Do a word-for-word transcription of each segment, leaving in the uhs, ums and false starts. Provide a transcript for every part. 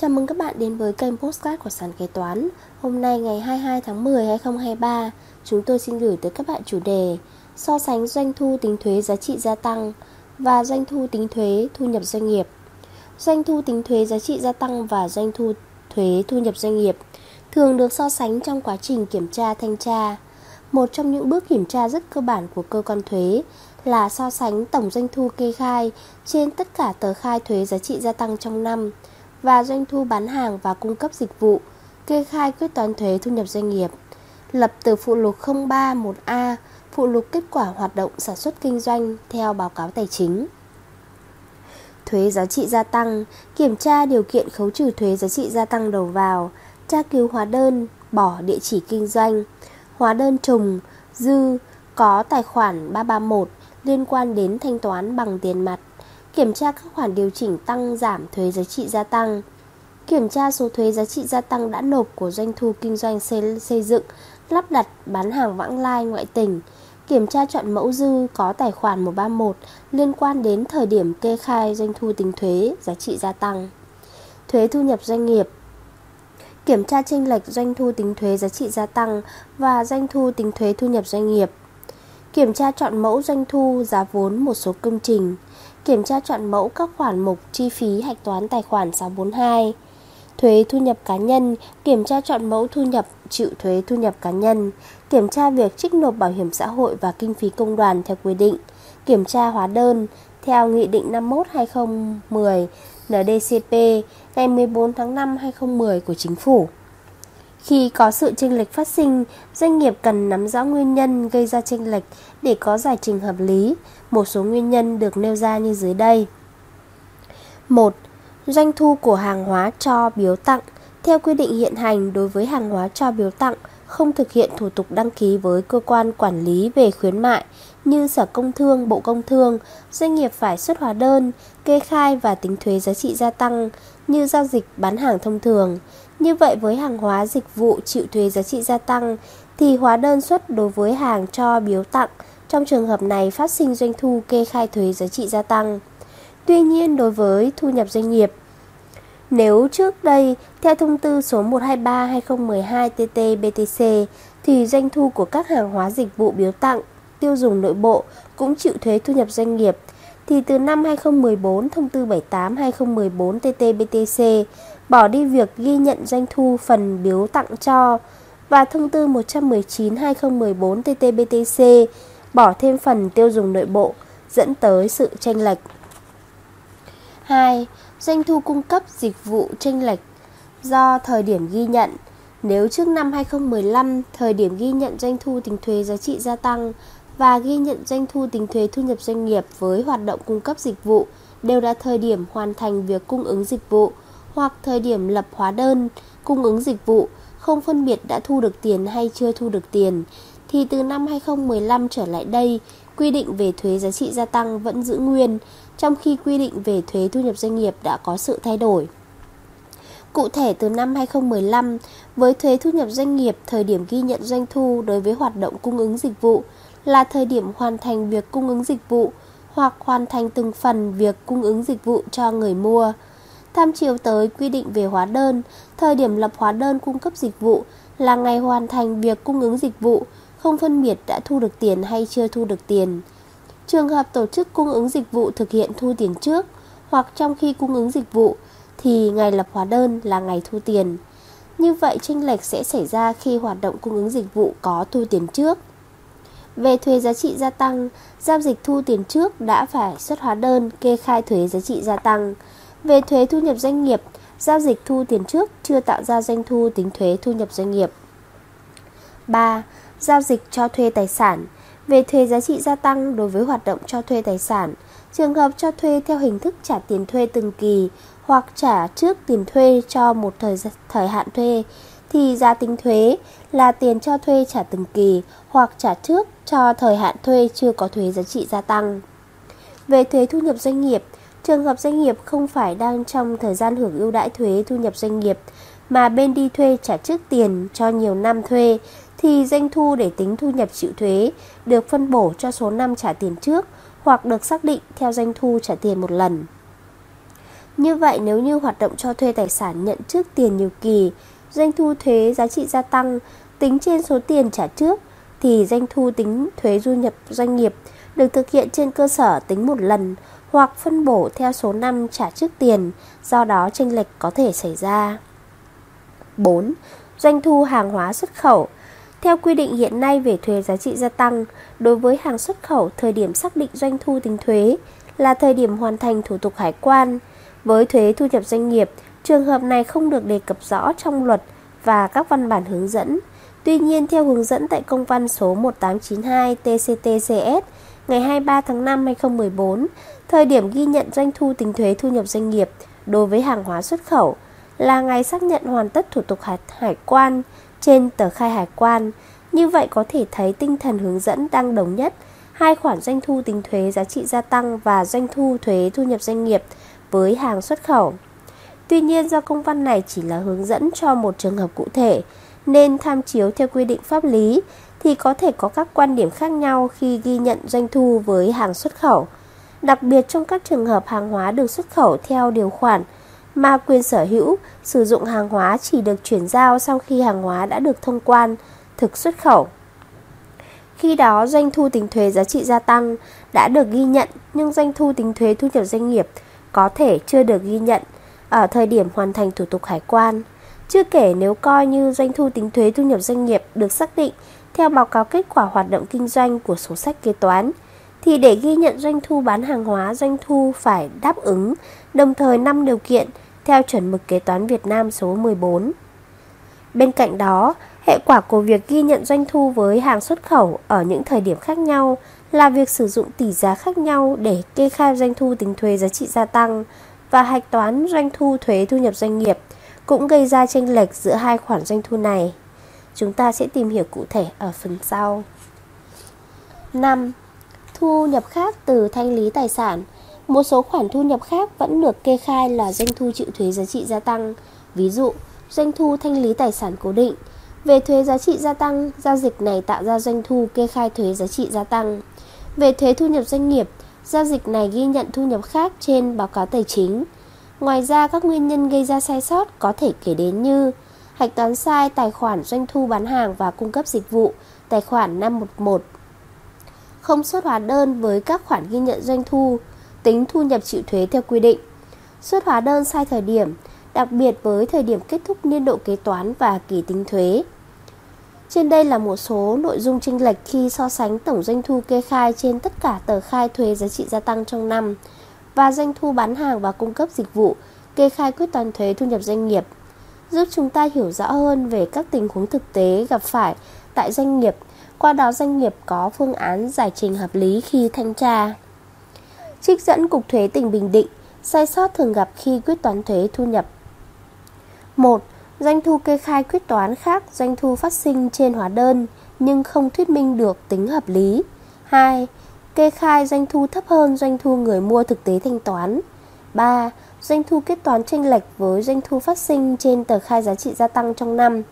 Chào mừng các bạn đến với kênh Podcast của Sanketoan. Hôm nay ngày hai mươi hai tháng mười năm hai nghìn không trăm hai mươi ba, chúng tôi xin gửi tới các bạn chủ đề so sánh doanh thu tính thuế giá trị gia tăng và doanh thu tính thuế thu nhập doanh nghiệp. Doanh thu tính thuế giá trị gia tăng và doanh thu thuế thu nhập doanh nghiệp thường được so sánh trong quá trình kiểm tra thanh tra. Một trong những bước kiểm tra rất cơ bản của cơ quan thuế là so sánh tổng doanh thu kê khai trên tất cả tờ khai thuế giá trị gia tăng trong năm và doanh thu bán hàng và cung cấp dịch vụ, kê khai quyết toán thuế thu nhập doanh nghiệp. Lập từ phụ lục không ba một A, phụ lục kết quả hoạt động sản xuất kinh doanh theo báo cáo tài chính. Thuế giá trị gia tăng, kiểm tra điều kiện khấu trừ thuế giá trị gia tăng đầu vào, tra cứu hóa đơn, bỏ địa chỉ kinh doanh, hóa đơn trùng, dư, có tài khoản ba trăm ba mươi mốt liên quan đến thanh toán bằng tiền mặt. Kiểm tra các khoản điều chỉnh tăng giảm thuế giá trị gia tăng. Kiểm tra số thuế giá trị gia tăng đã nộp của doanh thu kinh doanh xây dựng, lắp đặt, bán hàng vãng lai ngoại tỉnh. Kiểm tra chọn mẫu dư có tài khoản một trăm ba mươi mốt liên quan đến thời điểm kê khai doanh thu tính thuế giá trị gia tăng. Thuế thu nhập doanh nghiệp. Kiểm tra chênh lệch doanh thu tính thuế giá trị gia tăng và doanh thu tính thuế thu nhập doanh nghiệp. Kiểm tra chọn mẫu doanh thu, giá vốn một số công trình. Kiểm tra chọn mẫu các khoản mục chi phí hạch toán tài khoản sáu trăm bốn mươi hai. Thuế thu nhập cá nhân, kiểm tra chọn mẫu thu nhập chịu thuế thu nhập cá nhân. Kiểm tra việc trích nộp bảo hiểm xã hội và kinh phí công đoàn theo quy định. Kiểm tra hóa đơn theo Nghị định năm mươi mốt trên hai nghìn không trăm mười N D C P ngày mười bốn tháng năm năm hai nghìn không trăm mười của Chính phủ. Khi có sự chênh lệch phát sinh, doanh nghiệp cần nắm rõ nguyên nhân gây ra chênh lệch để có giải trình hợp lý. Một số nguyên nhân được nêu ra như dưới đây. một. Doanh thu của hàng hóa cho biếu tặng. Theo quy định hiện hành, đối với hàng hóa cho biếu tặng không thực hiện thủ tục đăng ký với cơ quan quản lý về khuyến mại như Sở Công Thương, Bộ Công Thương, doanh nghiệp phải xuất hóa đơn, kê khai và tính thuế giá trị gia tăng như giao dịch bán hàng thông thường. Như vậy, với hàng hóa dịch vụ chịu thuế giá trị gia tăng thì hóa đơn xuất đối với hàng cho biếu tặng trong trường hợp này phát sinh doanh thu kê khai thuế giá trị gia tăng. Tuy nhiên, đối với thu nhập doanh nghiệp, nếu trước đây theo thông tư số một trăm hai mươi ba trên hai nghìn không trăm mười hai T T B T C thì doanh thu của các hàng hóa dịch vụ biếu tặng, tiêu dùng nội bộ cũng chịu thuế thu nhập doanh nghiệp, thì từ năm hai nghìn không trăm mười bốn, thông tư bảy mươi tám trên hai nghìn không trăm mười bốn T T B T C bỏ đi việc ghi nhận doanh thu phần biếu tặng cho và thông tư một trăm mười chín trên hai nghìn không trăm mười bốn T T B T C bỏ thêm phần tiêu dùng nội bộ, dẫn tới sự chênh lệch. hai. Doanh thu cung cấp dịch vụ chênh lệch do thời điểm ghi nhận. Nếu trước năm hai nghìn không trăm mười lăm, thời điểm ghi nhận doanh thu tính thuế giá trị gia tăng và ghi nhận doanh thu tính thuế thu nhập doanh nghiệp với hoạt động cung cấp dịch vụ đều là thời điểm hoàn thành việc cung ứng dịch vụ hoặc thời điểm lập hóa đơn cung ứng dịch vụ, không phân biệt đã thu được tiền hay chưa thu được tiền, thì từ năm hai nghìn không trăm mười lăm trở lại đây, quy định về thuế giá trị gia tăng vẫn giữ nguyên, trong khi quy định về thuế thu nhập doanh nghiệp đã có sự thay đổi. Cụ thể, từ năm hai nghìn không trăm mười lăm, với thuế thu nhập doanh nghiệp, thời điểm ghi nhận doanh thu đối với hoạt động cung ứng dịch vụ là thời điểm hoàn thành việc cung ứng dịch vụ hoặc hoàn thành từng phần việc cung ứng dịch vụ cho người mua. Tham chiếu tới quy định về hóa đơn, thời điểm lập hóa đơn cung cấp dịch vụ là ngày hoàn thành việc cung ứng dịch vụ, không phân biệt đã thu được tiền hay chưa thu được tiền. Trường hợp tổ chức cung ứng dịch vụ thực hiện thu tiền trước hoặc trong khi cung ứng dịch vụ thì ngày lập hóa đơn là ngày thu tiền. Như vậy, chênh lệch sẽ xảy ra khi hoạt động cung ứng dịch vụ có thu tiền trước. Về thuế giá trị gia tăng, giao dịch thu tiền trước đã phải xuất hóa đơn kê khai thuế giá trị gia tăng. Về thuế thu nhập doanh nghiệp, giao dịch thu tiền trước chưa tạo ra doanh thu tính thuế thu nhập doanh nghiệp. ba. Giao dịch cho thuê tài sản. Về thuế giá trị gia tăng đối với hoạt động cho thuê tài sản, trường hợp cho thuê theo hình thức trả tiền thuê từng kỳ hoặc trả trước tiền thuê cho một thời, thời hạn thuê thì giá tính thuế là tiền cho thuê trả từng kỳ hoặc trả trước cho thời hạn thuê chưa có thuế giá trị gia tăng. Về thuế thu nhập doanh nghiệp, trường hợp doanh nghiệp không phải đang trong thời gian hưởng ưu đãi thuế thu nhập doanh nghiệp mà bên đi thuê trả trước tiền cho nhiều năm thuê thì doanh thu để tính thu nhập chịu thuế được phân bổ cho số năm trả tiền trước hoặc được xác định theo doanh thu trả tiền một lần. Như vậy, nếu như hoạt động cho thuê tài sản nhận trước tiền nhiều kỳ, doanh thu thuế giá trị gia tăng tính trên số tiền trả trước, thì doanh thu tính thuế thu nhập doanh nghiệp được thực hiện trên cơ sở tính một lần hoặc phân bổ theo số năm trả trước tiền, do đó chênh lệch có thể xảy ra. bốn. Doanh thu hàng hóa xuất khẩu. Theo quy định hiện nay về thuế giá trị gia tăng, đối với hàng xuất khẩu, thời điểm xác định doanh thu tính thuế là thời điểm hoàn thành thủ tục hải quan. Với thuế thu nhập doanh nghiệp, trường hợp này không được đề cập rõ trong luật và các văn bản hướng dẫn. Tuy nhiên, theo hướng dẫn tại công văn số một tám chín hai T C T C S ngày hai mươi ba tháng năm năm hai nghìn không trăm mười bốn, thời điểm ghi nhận doanh thu tính thuế thu nhập doanh nghiệp đối với hàng hóa xuất khẩu là ngày xác nhận hoàn tất thủ tục hải quan trên tờ khai hải quan. Như vậy có thể thấy tinh thần hướng dẫn đang đồng nhất hai khoản doanh thu tính thuế giá trị gia tăng và doanh thu thuế thu nhập doanh nghiệp với hàng xuất khẩu. Tuy nhiên, do công văn này chỉ là hướng dẫn cho một trường hợp cụ thể, nên tham chiếu theo quy định pháp lý thì có thể có các quan điểm khác nhau khi ghi nhận doanh thu với hàng xuất khẩu, đặc biệt trong các trường hợp hàng hóa được xuất khẩu theo điều khoản mà quyền sở hữu sử dụng hàng hóa chỉ được chuyển giao sau khi hàng hóa đã được thông quan thực xuất khẩu. Khi đó, doanh thu tính thuế giá trị gia tăng đã được ghi nhận, nhưng doanh thu tính thuế thu nhập doanh nghiệp có thể chưa được ghi nhận ở thời điểm hoàn thành thủ tục hải quan. Chưa kể nếu coi như doanh thu tính thuế thu nhập doanh nghiệp được xác định theo báo cáo kết quả hoạt động kinh doanh của sổ sách kế toán, thì để ghi nhận doanh thu bán hàng hóa, doanh thu phải đáp ứng đồng thời năm điều kiện theo chuẩn mực kế toán Việt Nam số mười bốn. Bên cạnh đó, hệ quả của việc ghi nhận doanh thu với hàng xuất khẩu ở những thời điểm khác nhau là việc sử dụng tỷ giá khác nhau để kê khai doanh thu tính thuế giá trị gia tăng và hạch toán doanh thu thuế thu nhập doanh nghiệp, cũng gây ra chênh lệch giữa hai khoản doanh thu này. Chúng ta sẽ tìm hiểu cụ thể ở phần sau. năm. Thu nhập khác từ thanh lý tài sản. Một số khoản thu nhập khác vẫn được kê khai là doanh thu chịu thuế giá trị gia tăng. Ví dụ, doanh thu thanh lý tài sản cố định. Về thuế giá trị gia tăng, giao dịch này tạo ra doanh thu kê khai thuế giá trị gia tăng. Về thuế thu nhập doanh nghiệp, giao dịch này ghi nhận thu nhập khác trên báo cáo tài chính. Ngoài ra, các nguyên nhân gây ra sai sót có thể kể đến như hạch toán sai tài khoản doanh thu bán hàng và cung cấp dịch vụ, tài khoản năm một một, không xuất hóa đơn với các khoản ghi nhận doanh thu, tính thu nhập chịu thuế theo quy định, xuất hóa đơn sai thời điểm, đặc biệt với thời điểm kết thúc niên độ kế toán và kỳ tính thuế. Trên đây là một số nội dung chênh lệch khi so sánh tổng doanh thu kê khai trên tất cả tờ khai thuế giá trị gia tăng trong năm và doanh thu bán hàng và cung cấp dịch vụ kê khai quyết toán thuế thu nhập doanh nghiệp, giúp chúng ta hiểu rõ hơn về các tình huống thực tế gặp phải tại doanh nghiệp, qua đó doanh nghiệp có phương án giải trình hợp lý khi thanh tra. Trích dẫn Cục Thuế tỉnh Bình Định, sai sót thường gặp khi quyết toán thuế thu nhập. một. Doanh thu kê khai quyết toán khác doanh thu phát sinh trên hóa đơn nhưng không thuyết minh được tính hợp lý. hai. Kê khai doanh thu thấp hơn doanh thu người mua thực tế thanh toán. ba. Doanh thu kết toán chênh lệch với doanh thu phát sinh trên tờ khai giá trị gia tăng trong năm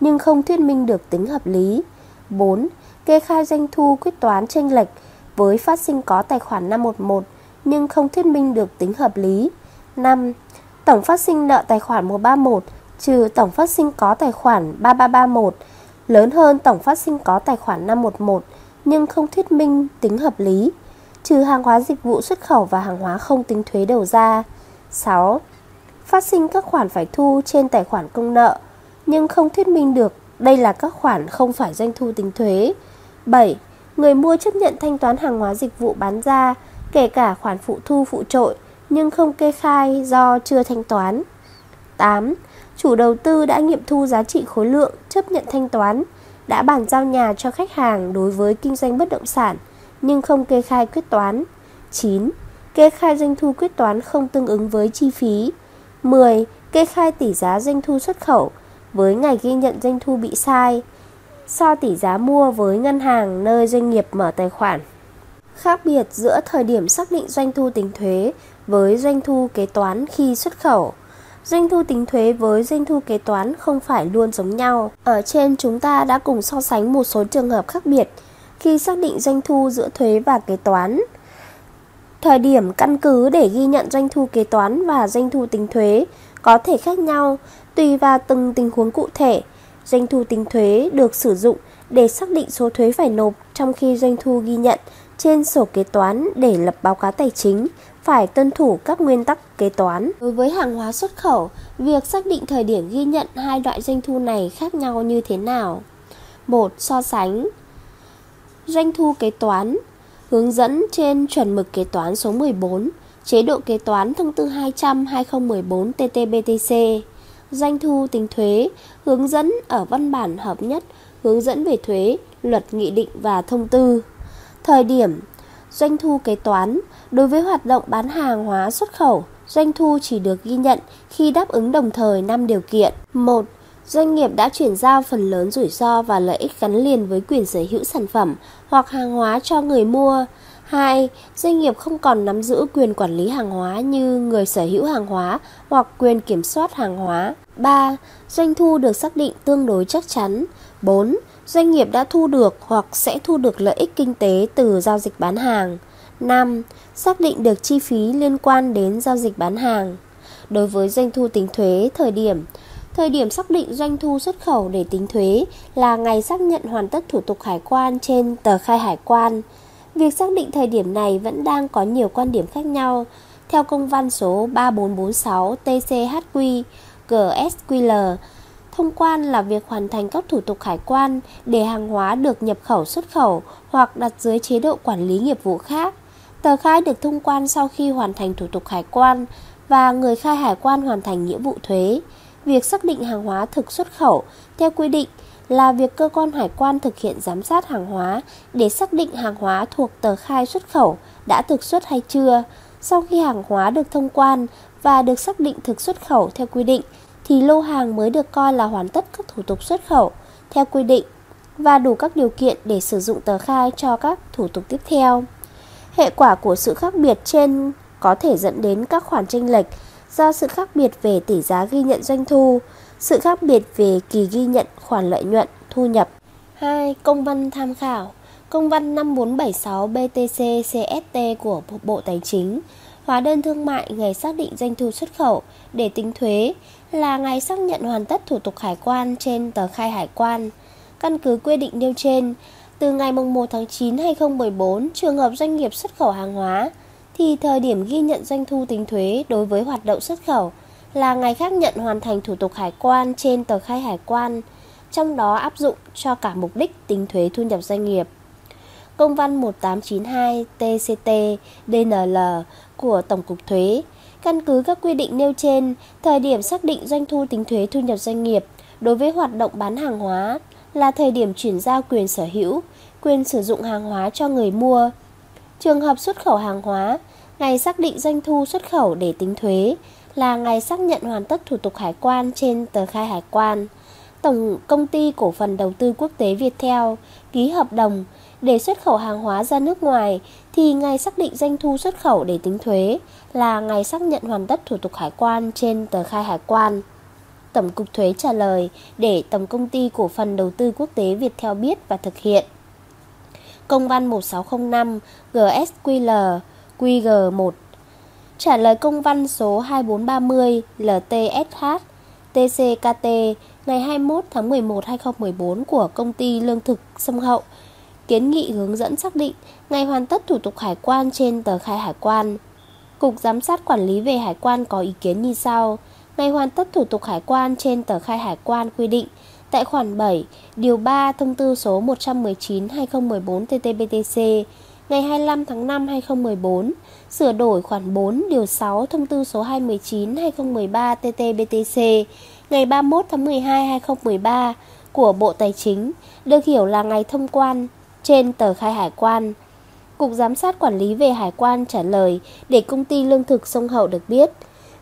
nhưng không thuyết minh được tính hợp lý. bốn. Kê khai doanh thu quyết toán chênh lệch với phát sinh có tài khoản năm một một nhưng không thuyết minh được tính hợp lý. năm. Tổng phát sinh nợ tài khoản một ba một trừ tổng phát sinh có tài khoản ba ba ba một lớn hơn tổng phát sinh có tài khoản năm một một nhưng không thuyết minh tính hợp lý, trừ hàng hóa dịch vụ xuất khẩu và hàng hóa không tính thuế đầu ra. sáu. Phát sinh các khoản phải thu trên tài khoản công nợ nhưng không thuyết minh được đây là các khoản không phải doanh thu tính thuế. bảy. Người mua chấp nhận thanh toán hàng hóa dịch vụ bán ra, kể cả khoản phụ thu phụ trội nhưng không kê khai do chưa thanh toán. tám. Chủ đầu tư đã nghiệm thu giá trị khối lượng, chấp nhận thanh toán, đã bàn giao nhà cho khách hàng đối với kinh doanh bất động sản nhưng không kê khai quyết toán. chín. Kê khai doanh thu quyết toán không tương ứng với chi phí. mười. Kê khai tỷ giá doanh thu xuất khẩu với ngày ghi nhận doanh thu bị sai, so tỷ giá mua với ngân hàng nơi doanh nghiệp mở tài khoản. Khác biệt giữa thời điểm xác định doanh thu tính thuế với doanh thu kế toán khi xuất khẩu. Doanh thu tính thuế với doanh thu kế toán không phải luôn giống nhau. Ở trên chúng ta đã cùng so sánh một số trường hợp khác biệt khi xác định doanh thu giữa thuế và kế toán. Thời điểm căn cứ để ghi nhận doanh thu kế toán và doanh thu tính thuế có thể khác nhau tùy vào từng tình huống cụ thể. Doanh thu tính thuế được sử dụng để xác định số thuế phải nộp, trong khi doanh thu ghi nhận trên sổ kế toán để lập báo cáo tài chính phải tuân thủ các nguyên tắc kế toán. Đối với hàng hóa xuất khẩu, việc xác định thời điểm ghi nhận hai loại doanh thu này khác nhau như thế nào? một. So sánh doanh thu kế toán. Hướng dẫn trên chuẩn mực kế toán số mười bốn, chế độ kế toán thông tư hai trăm hai không một bốn T T B T C. Doanh thu tính thuế, hướng dẫn ở văn bản hợp nhất, hướng dẫn về thuế, luật nghị định và thông tư. Thời điểm doanh thu kế toán, đối với hoạt động bán hàng hóa xuất khẩu, doanh thu chỉ được ghi nhận khi đáp ứng đồng thời năm điều kiện. một. Doanh nghiệp đã chuyển giao phần lớn rủi ro và lợi ích gắn liền với quyền sở hữu sản phẩm hoặc hàng hóa cho người mua. hai. Doanh nghiệp không còn nắm giữ quyền quản lý hàng hóa như người sở hữu hàng hóa hoặc quyền kiểm soát hàng hóa. ba. Doanh thu được xác định tương đối chắc chắn. bốn. Doanh nghiệp đã thu được hoặc sẽ thu được lợi ích kinh tế từ giao dịch bán hàng. năm. Xác định được chi phí liên quan đến giao dịch bán hàng. Đối với doanh thu tính thuế, thời điểm Thời điểm xác định doanh thu xuất khẩu để tính thuế là ngày xác nhận hoàn tất thủ tục hải quan trên tờ khai hải quan. Việc xác định thời điểm này vẫn đang có nhiều quan điểm khác nhau. Theo công văn số ba bốn bốn sáu T C H Q G S Q L, thông quan là việc hoàn thành các thủ tục hải quan để hàng hóa được nhập khẩu xuất khẩu hoặc đặt dưới chế độ quản lý nghiệp vụ khác. Tờ khai được thông quan sau khi hoàn thành thủ tục hải quan và người khai hải quan hoàn thành nghĩa vụ thuế. Việc xác định hàng hóa thực xuất khẩu theo quy định là việc cơ quan hải quan thực hiện giám sát hàng hóa để xác định hàng hóa thuộc tờ khai xuất khẩu đã thực xuất hay chưa. Sau khi hàng hóa được thông quan và được xác định thực xuất khẩu theo quy định, thì lô hàng mới được coi là hoàn tất các thủ tục xuất khẩu theo quy định và đủ các điều kiện để sử dụng tờ khai cho các thủ tục tiếp theo. Hệ quả của sự khác biệt trên có thể dẫn đến các khoản chênh lệch do sự khác biệt về tỷ giá ghi nhận doanh thu, sự khác biệt về kỳ ghi nhận khoản lợi nhuận, thu nhập. hai. Công văn tham khảo. Công văn năm bốn bảy sáu B T C C S T của Bộ Tài chính. Hóa đơn thương mại ngày xác định doanh thu xuất khẩu để tính thuế là ngày xác nhận hoàn tất thủ tục hải quan trên tờ khai hải quan. Căn cứ quy định nêu trên, từ ngày mùng một tháng chín năm hai nghìn không trăm mười bốn, trường hợp doanh nghiệp xuất khẩu hàng hóa thì thời điểm ghi nhận doanh thu tính thuế đối với hoạt động xuất khẩu là ngày xác nhận hoàn thành thủ tục hải quan trên tờ khai hải quan, trong đó áp dụng cho cả mục đích tính thuế thu nhập doanh nghiệp. Công văn một tám chín hai T C T D N L của Tổng cục Thuế. Căn cứ các quy định nêu trên, thời điểm xác định doanh thu tính thuế thu nhập doanh nghiệp đối với hoạt động bán hàng hóa là thời điểm chuyển giao quyền sở hữu, quyền sử dụng hàng hóa cho người mua. Trường hợp xuất khẩu hàng hóa, ngày xác định doanh thu xuất khẩu để tính thuế là ngày xác nhận hoàn tất thủ tục hải quan trên tờ khai hải quan. Tổng công ty cổ phần đầu tư quốc tế Viettel ký hợp đồng để xuất khẩu hàng hóa ra nước ngoài thì ngày xác định doanh thu xuất khẩu để tính thuế là ngày xác nhận hoàn tất thủ tục hải quan trên tờ khai hải quan. Tổng cục Thuế trả lời để Tổng công ty cổ phần đầu tư quốc tế Viettel biết và thực hiện. Công văn một sáu không năm G S Q L Q G một trả lời công văn số hai bốn ba không L T S H T C K T ngày hai mươi mốt tháng mười một năm hai nghìn không trăm mười bốn của Công ty Lương thực Sông Hậu, kiến nghị hướng dẫn xác định ngày hoàn tất thủ tục hải quan trên tờ khai hải quan. Cục Giám sát Quản lý về Hải quan có ý kiến như sau. Ngày hoàn tất thủ tục hải quan trên tờ khai hải quan quy định tại khoản bảy, điều ba thông tư số một trăm mười chín trên hai nghìn không trăm mười bốn T T B T C ngày hai mươi lăm tháng năm năm hai nghìn không trăm mười bốn, sửa đổi khoản bốn, điều sáu thông tư số hai trăm mười chín trên hai nghìn không trăm mười ba T T B T C ngày ba mươi mốt tháng mười hai năm hai nghìn không trăm mười ba của Bộ Tài chính, được hiểu là ngày thông quan trên tờ khai hải quan. Cục Giám sát Quản lý về Hải quan trả lời để Công ty Lương thực Sông Hậu được biết.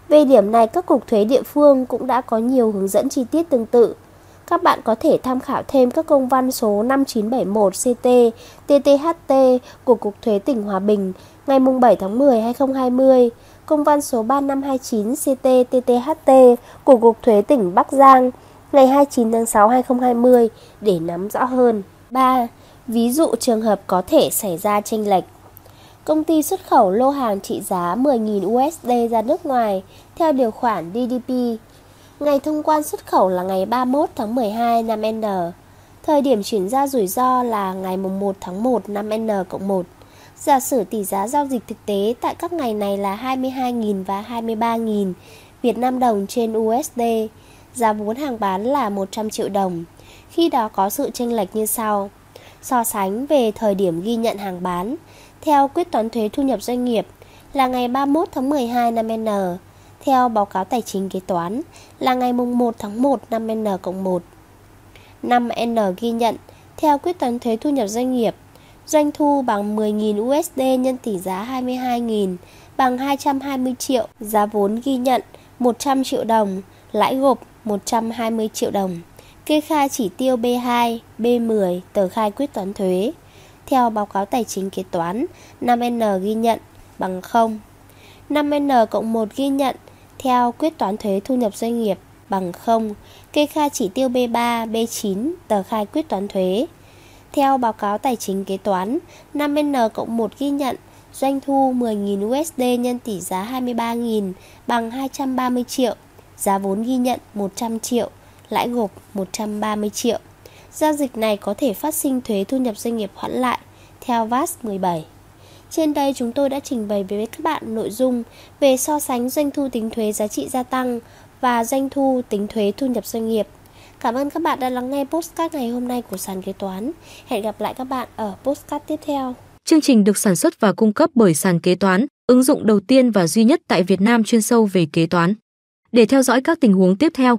Về điểm này, các cục thuế địa phương cũng đã có nhiều hướng dẫn chi tiết tương tự. Các bạn có thể tham khảo thêm các công văn số năm chín bảy mốt C T T T H T của Cục Thuế tỉnh Hòa Bình ngày bảy tháng mười năm hai nghìn không trăm hai mươi, công văn số ba năm hai chín C T T T H T của Cục Thuế tỉnh Bắc Giang ngày hai mươi chín tháng sáu năm hai nghìn không trăm hai mươi để nắm rõ hơn. ba. Ví dụ trường hợp có thể xảy ra chênh lệch. Công ty xuất khẩu lô hàng trị giá mười nghìn đô la ra nước ngoài theo điều khoản đê đê pê. Ngày thông quan xuất khẩu là ngày ba mươi mốt tháng mười hai năm N. Thời điểm chuyển giao rủi ro là ngày mùng một tháng một năm N cộng một. Giả sử tỷ giá giao dịch thực tế tại các ngày này là hai mươi hai nghìn và hai mươi ba nghìn Việt Nam đồng trên u ét đê, giá vốn hàng bán là một trăm triệu đồng. Khi đó có sự chênh lệch như sau. So sánh về thời điểm ghi nhận hàng bán, theo quyết toán thuế thu nhập doanh nghiệp là ngày ba mươi mốt tháng mười hai năm N, theo báo cáo tài chính kế toán là ngày mùng một tháng một năm N cộng một. năm N ghi nhận, theo quyết toán thuế thu nhập doanh nghiệp, doanh thu bằng mười nghìn đô la nhân tỷ giá hai mươi hai nghìn bằng hai trăm hai mươi triệu, giá vốn ghi nhận một trăm triệu đồng, lãi gộp một trăm hai mươi triệu đồng. Kê khai chỉ tiêu B hai, B mười, tờ khai quyết toán thuế, theo báo cáo tài chính kế toán, năm N ghi nhận bằng không. năm N cộng một ghi nhận, theo quyết toán thuế thu nhập doanh nghiệp bằng không. Kê khai chỉ tiêu B ba, B chín, tờ khai quyết toán thuế, theo báo cáo tài chính kế toán, năm N cộng một ghi nhận, doanh thu mười nghìn đô la nhân tỷ giá hai mươi ba nghìn bằng hai trăm ba mươi triệu, giá vốn ghi nhận một trăm triệu, lãi gộp một trăm ba mươi triệu. Giao dịch này có thể phát sinh thuế thu nhập doanh nghiệp hoãn lại theo V A S mười bảy. Trên đây chúng tôi đã trình bày với các bạn nội dung về so sánh doanh thu tính thuế giá trị gia tăng và doanh thu tính thuế thu nhập doanh nghiệp. Cảm ơn các bạn đã lắng nghe podcast ngày hôm nay của Sàn Kế Toán. Hẹn gặp lại các bạn ở podcast tiếp theo. Chương trình được sản xuất và cung cấp bởi Sàn Kế Toán, ứng dụng đầu tiên và duy nhất tại Việt Nam chuyên sâu về kế toán. Để theo dõi các tình huống tiếp theo,